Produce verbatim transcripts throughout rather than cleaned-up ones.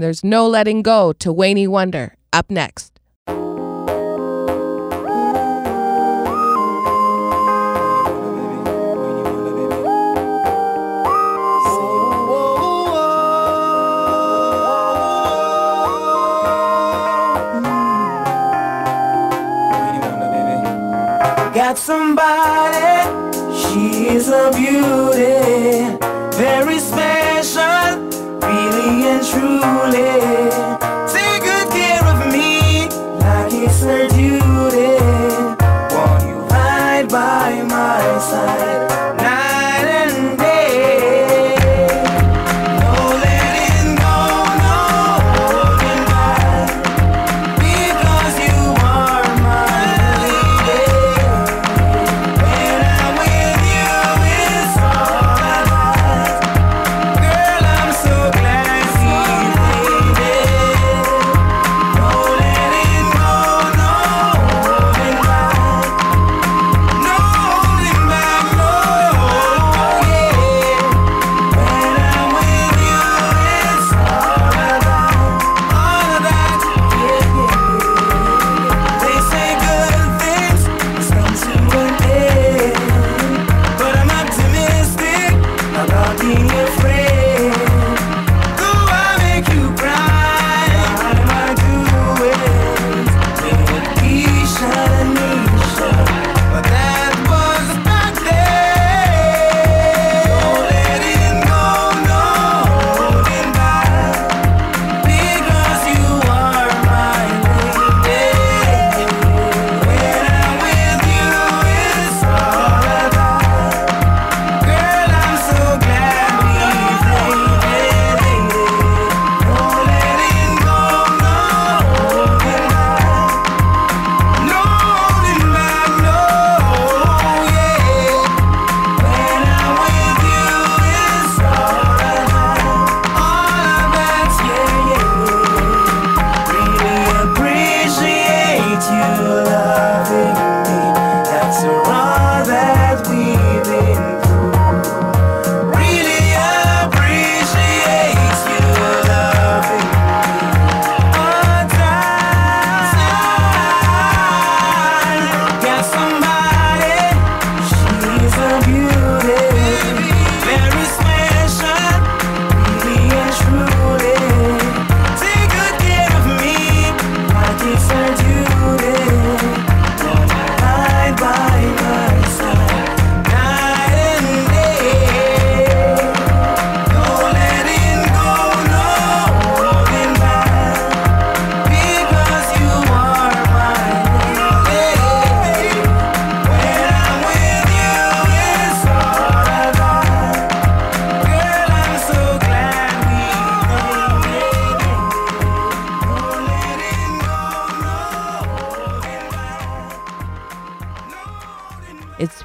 There's no letting go to Wainy Wonder, up next. Got somebody, she's a beauty, very special, really and truly. Take good care of me, like it's her duty. Won't you hide by my side?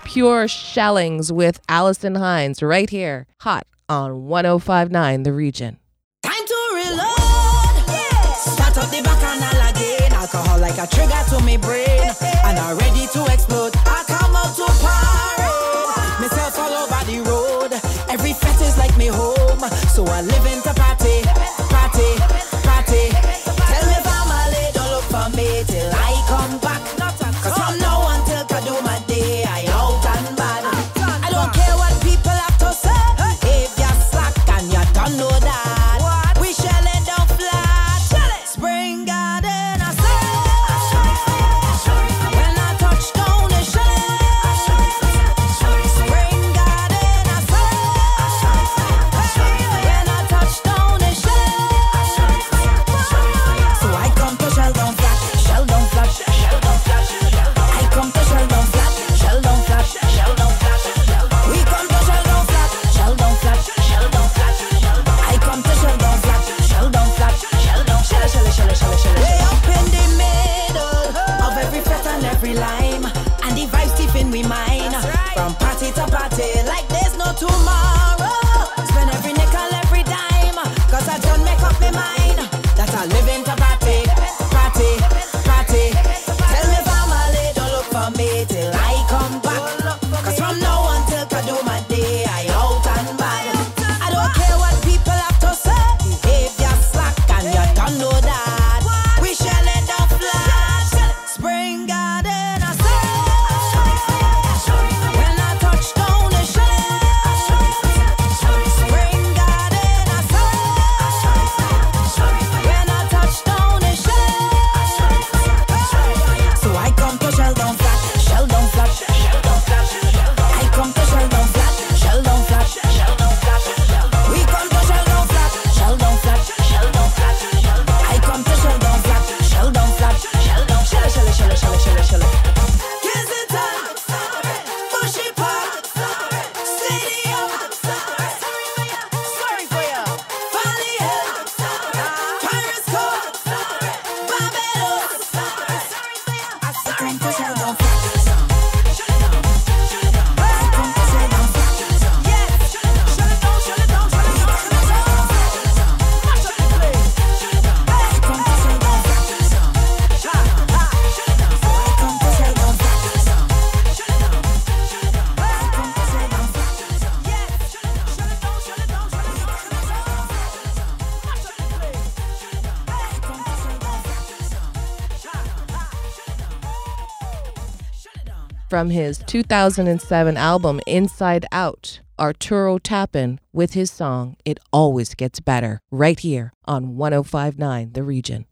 Pure Shellings with Allison Hines right here, hot on one oh five point nine The Region. Time to reload. Yeah. Start up the bacchanal again. Alcohol like a trigger to me brain, and I'm ready to explode. I come up to party, myself all over the road. Every fete is like me home, so I live in the party, party, party. Tell me family don't look for me till I come back. Cause from now until I do my day, I Spring garden, I say. When I touch down the shore. know that. What? We shall let down flat. Spring garden, I say. When I touch down the shore. Spring garden, I say. When I touch down the shore. So I come to shell down flat, shell down flat, shell down flat. I come to shell down flat, shell down flat, shell down flat. We come to shell down flat, shell down flat, shell down flat. I come to shell down flat, shell down flat, shell down shell shell shell shell shell shell. Kensington, Bushy Park, City of Sorry for ya, Valley Hill, Pirates Cove, Barbados. I come to shell down flat. From his two thousand seven album Inside Out, Arturo Tappin with his song It Always Gets Better, right here on one oh five point nine The Region.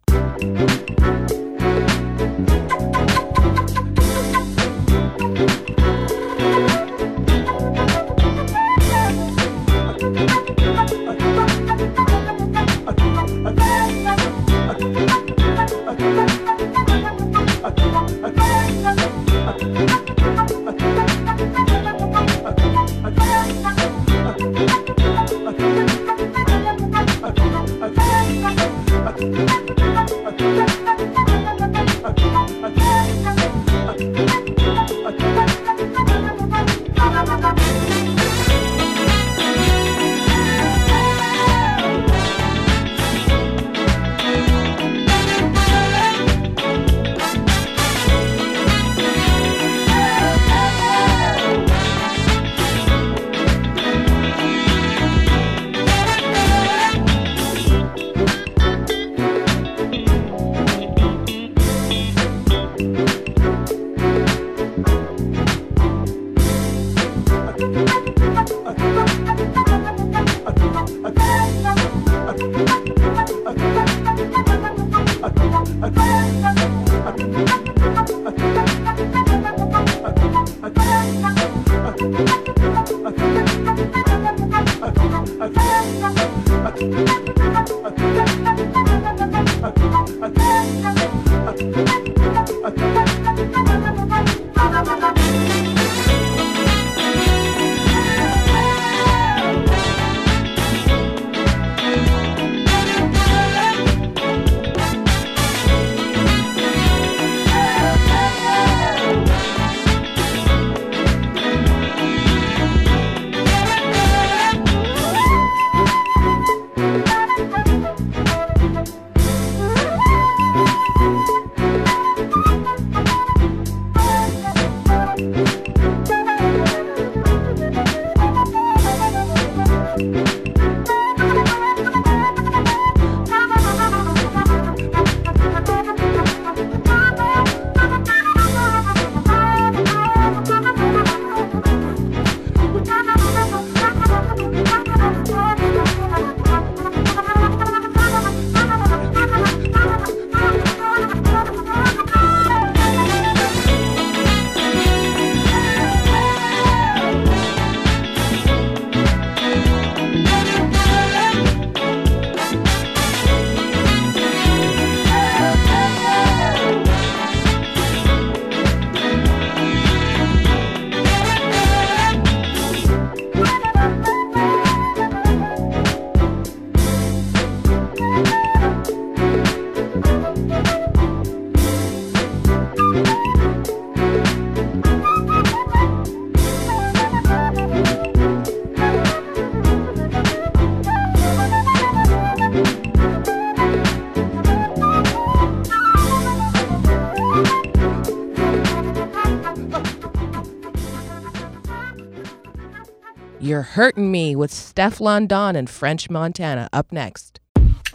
You're Hurting Me with Stefflon Don and French Montana up next.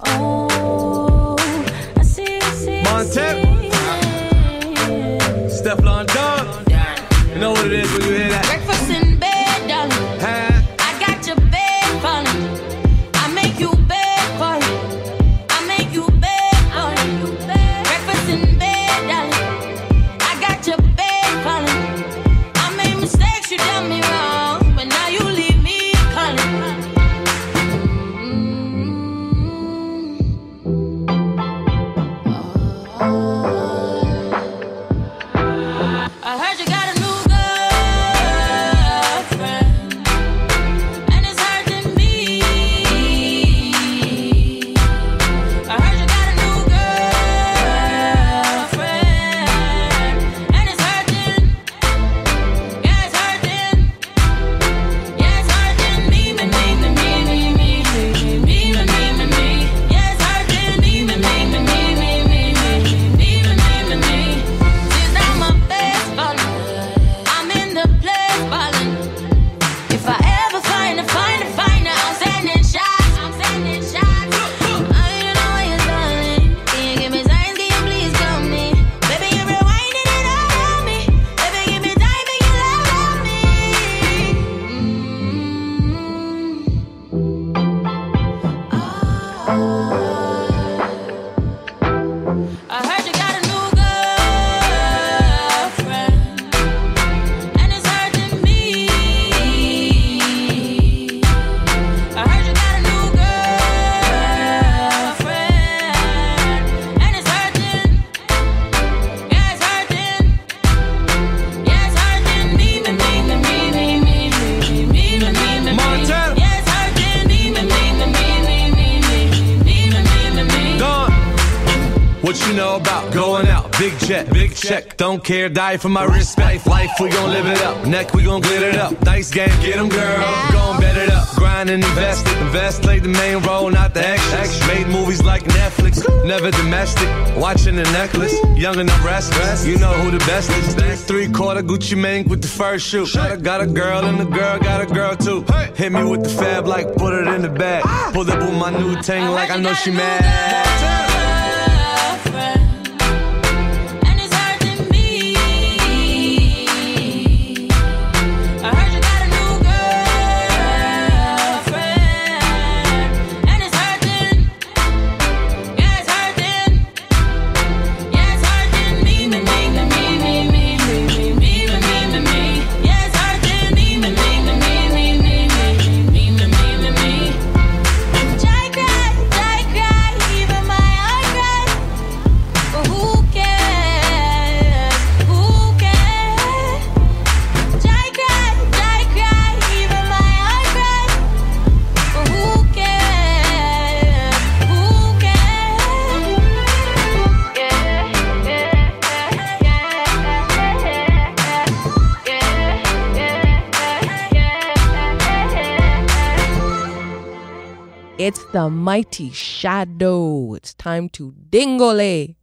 Oh. What you know about going out? Big jet, big check. Don't care, die for my respect. Life, we gon' live it up. Neck, we gon' glitter it up. Dice game, get 'em, girl. Gon' bet it up. Grind and invest it. Invest, play the main role, not the extras. Made movies like Netflix, never domestic. Watching the necklace, young and I'm restless. You know who the best is. Three quarter Gucci Mane with the first shoe. Got a girl and the girl got a girl too. Hit me with the fab like put it in the bag. Pulled up with my new tangle like I know she mad. It's the mighty Shadow. It's time to dingole.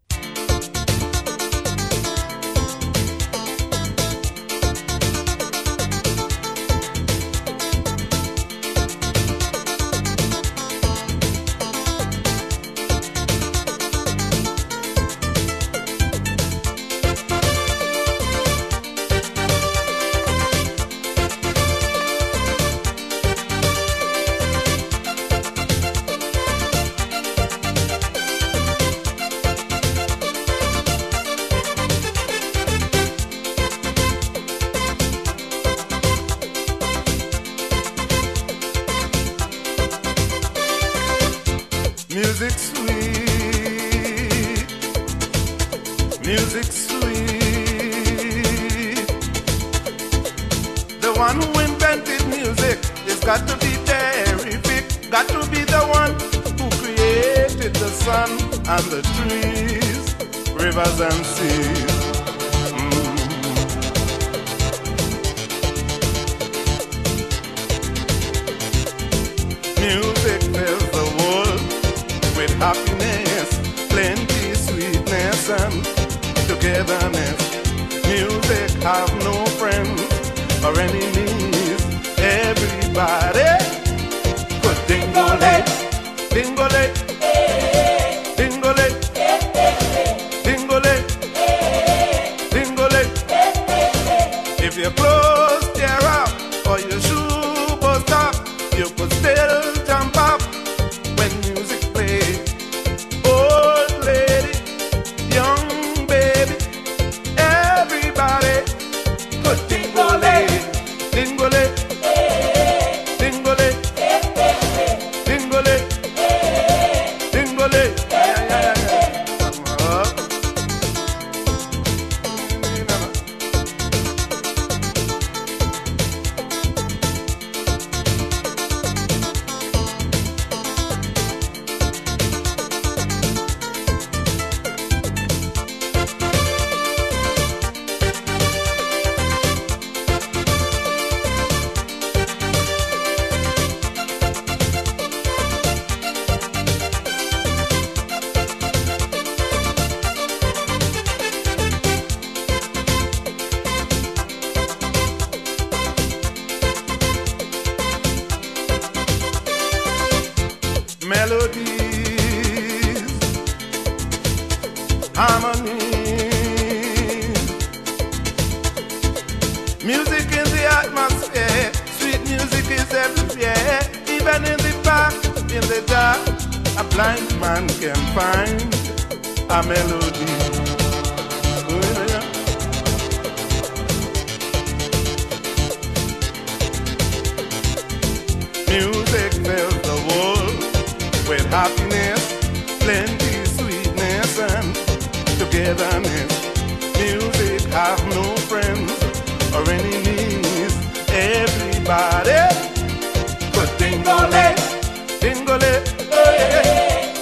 Dingole,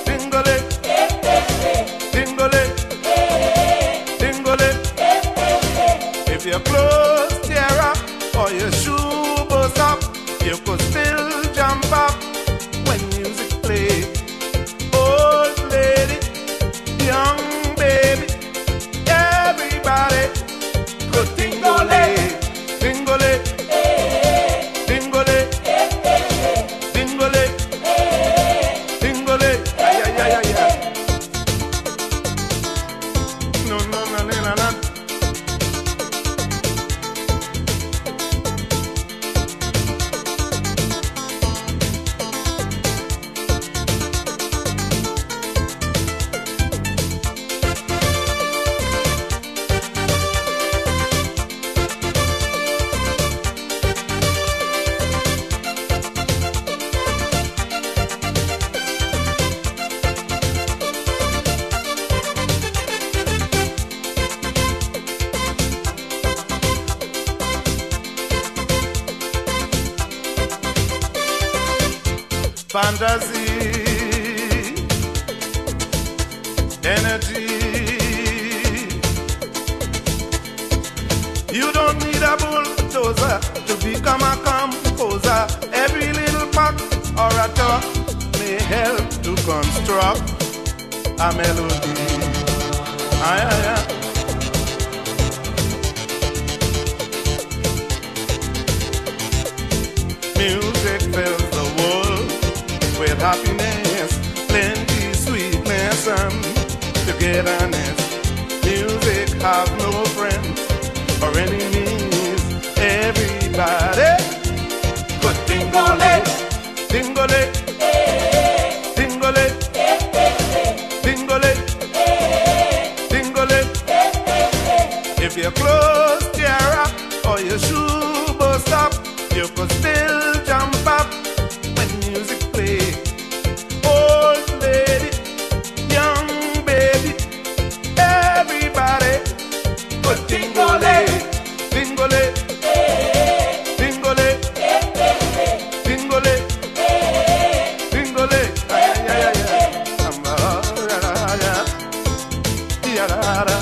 dingole, dingole, fantasy, energy. You don't need a bulldozer to become a composer. Every little pack or a talk may help to construct a melody. Aye, aye, aye. Music fills the world with happiness, plenty sweetness and togetherness. Music have no friends or enemies. Everybody could dingle it, dingle it, dingle it, dingle it, dingle it. If your clothes tear up or your shoe burst up, you could still jump up when music plays. Old lady, young baby, everybody could dingle it, dingle it, dingle it, dingle it, dingle it. Yada,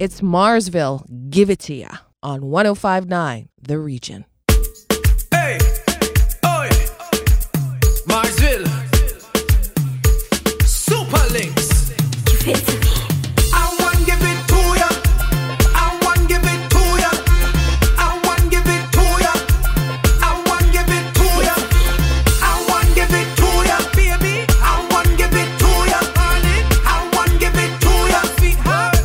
it's Marsville, give it to ya on one oh five point nine, The Region. Hey, oi, Marsville, Super Links. Give it to me. I want give it to ya. I want give it to ya. I want give it to ya. I want give it to ya. I want give it to ya, baby. I want give it to ya, honey. I want give it to ya, sweetheart. Bye.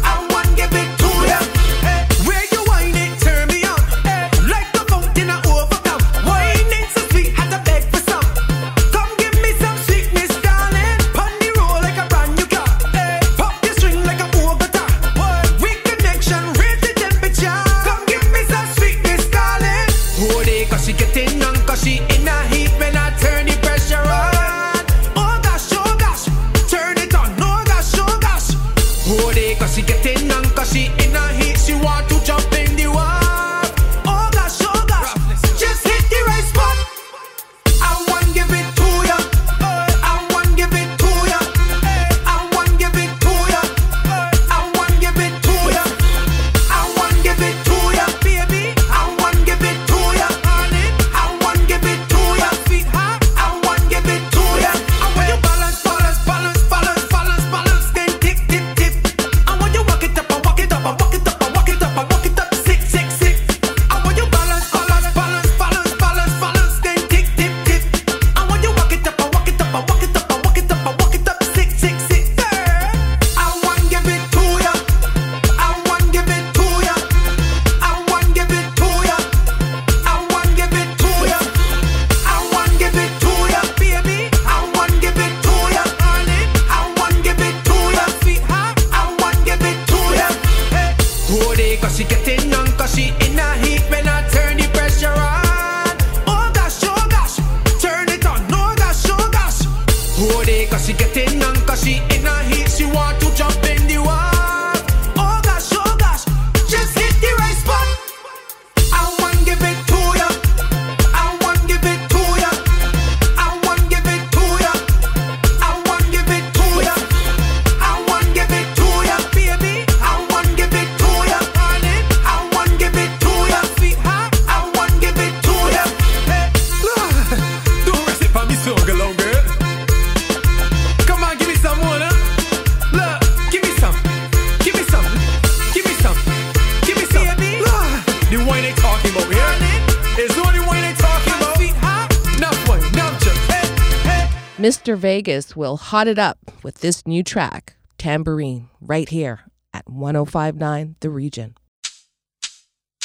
Mister Vegas will hot it up with this new track, Tambourine, right here at one oh five point nine The Region.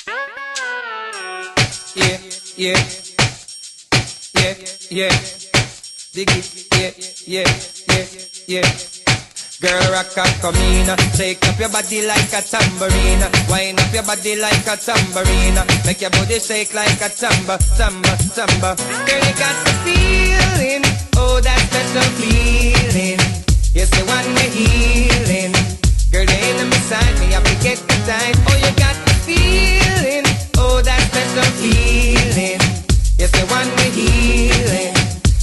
Yeah, yeah, yeah, yeah, dig it, yeah, yeah, yeah, yeah. Girl, rock and come in, shake up your body like a tambourine, wind up your body like a tambourine, make your body shake like a tamba, tamba, tamba. Girl, you got the feeling, oh, that special feeling, yes, the one you're healing. Girl, you're in the beside me, I forget the time, oh, you got the feeling, oh, that special feeling, yes, the one we're healing.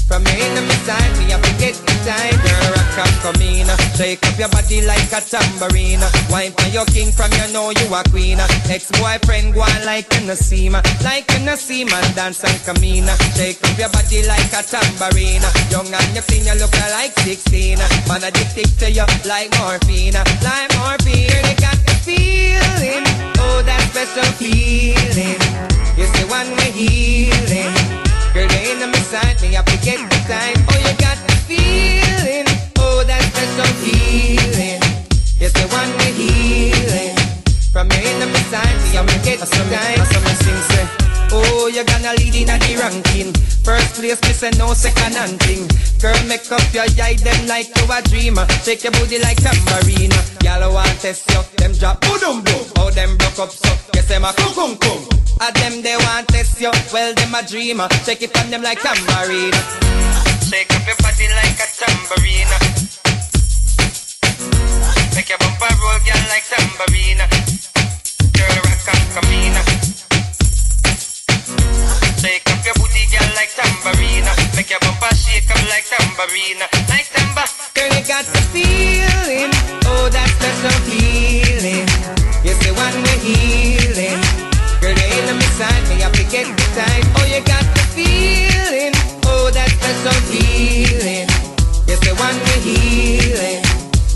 From your inner side, me I forget the time. Girl, rock and come in, shake up your body like a tambourine, wine for your king, from you know you a queen. Ex-boyfriend go on like you no see man, like you no see man, dance and come in, shake up your body like a tambourine. Young and you clean, you look like sixteen, man addicted to you like morphine, like morphine. Girl, they got the feeling, oh, that special feeling, you see one we healing. Girl, you're in my side, me I forget the time, oh, you got the feeling, oh, that special feeling, yes, the one we healing. From your in my side, me I forget the time. I saw me sing, say, oh, you're gonna lead in at the ranking, first place, me say no second and thing. Girl, make up your eye, them like you a dreamer, shake your booty like tambourine. Y'all want test you, them drop, boom, boom, oh, them broke up, so, guess them a come, come, come. At them they want test you, well them a dreamer, shake it on them like tambourine. Shake up your body like a tambourine, make your bumper roll, girl, like tambourine. Girl, rock and come in, shake up your booty, girl, like tambourine, make your bumper shake up like tambourine, like tamba. Girl, you got the feeling, oh, that special feeling, yes, the one we're healing. Girl, you're in my side, me I forget the time, oh, you got the feeling, oh, that special feeling, yes, the one we're healing.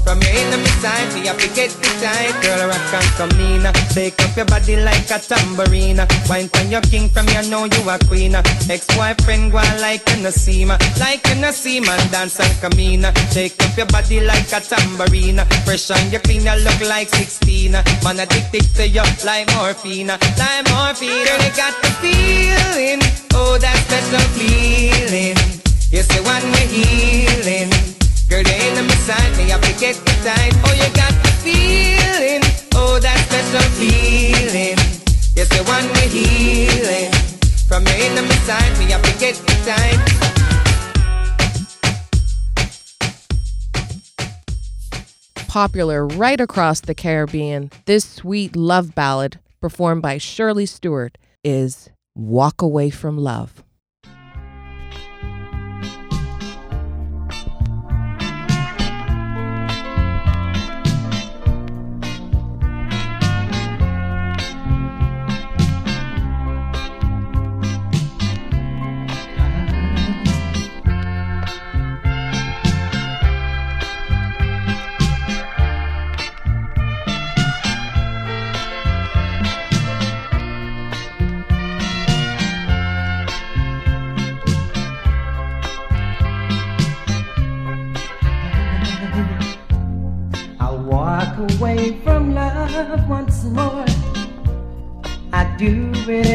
From your in my side, me I forget the time. Girl, rock and come in, shake up your body like a tambourine, wine from your king, from you know you a queen. Ex-boyfriend go on like you no see man, like you no see man, dance and come in, shake up your body like a tambourine. Fresh on your clean, you look like sixteen, man addicted to you like morphine, like morphine. Girl, you got the feeling, oh, that special feeling, yes, the one we're healing. Girl, you're in my side, me I forget the time, oh, you got the feeling, oh, that special feeling, yes, the one we're healing. From your in my side, me I forget the time. Popular right across the Caribbean, this sweet love ballad performed by Shirley Stewart is Walk Away From Love. Away from love once more, I do it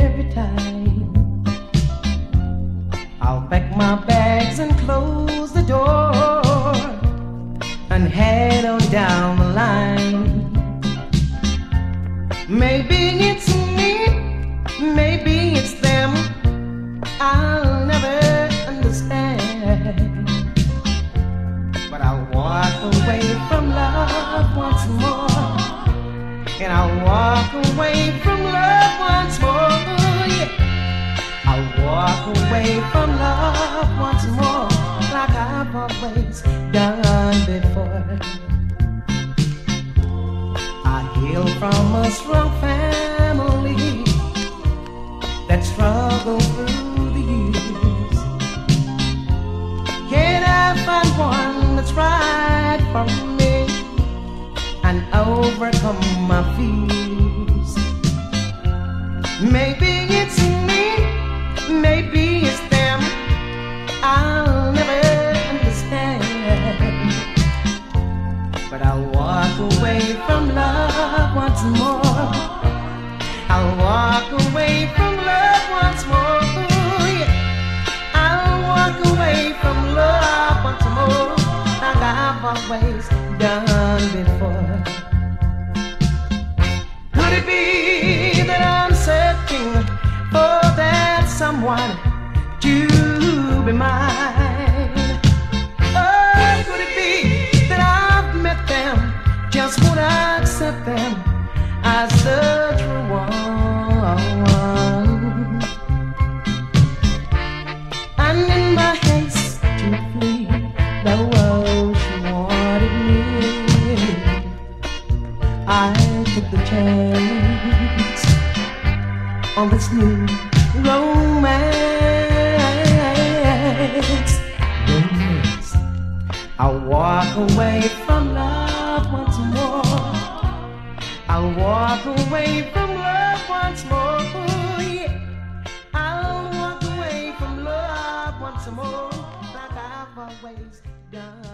every time. I'll pack my bags and close the door and head on down the line. Maybe it's me, maybe it's them, I'll never understand, but I'll walk away from love once more, and I'll walk away from love once more, yeah. I'll walk away from love once more, like I've always done before. I hail from a strong family that struggled through the years. Can I find one that's right for me and overcome my fears? Maybe it's me, maybe it's them, I'll never walk away from love once more. I'll walk away from love once more. Ooh, yeah. I'll walk away from love once more, like I've always done before. Could it be that I'm searching for that someone to be mine? Just won't accept them as the true one. And in my haste to flee the world she wanted me, I took the chance on this new romance. Yes, I'll walk away from love once more. I'll walk away from love once more. Ooh, yeah. I'll walk away from love once more, like I've always done.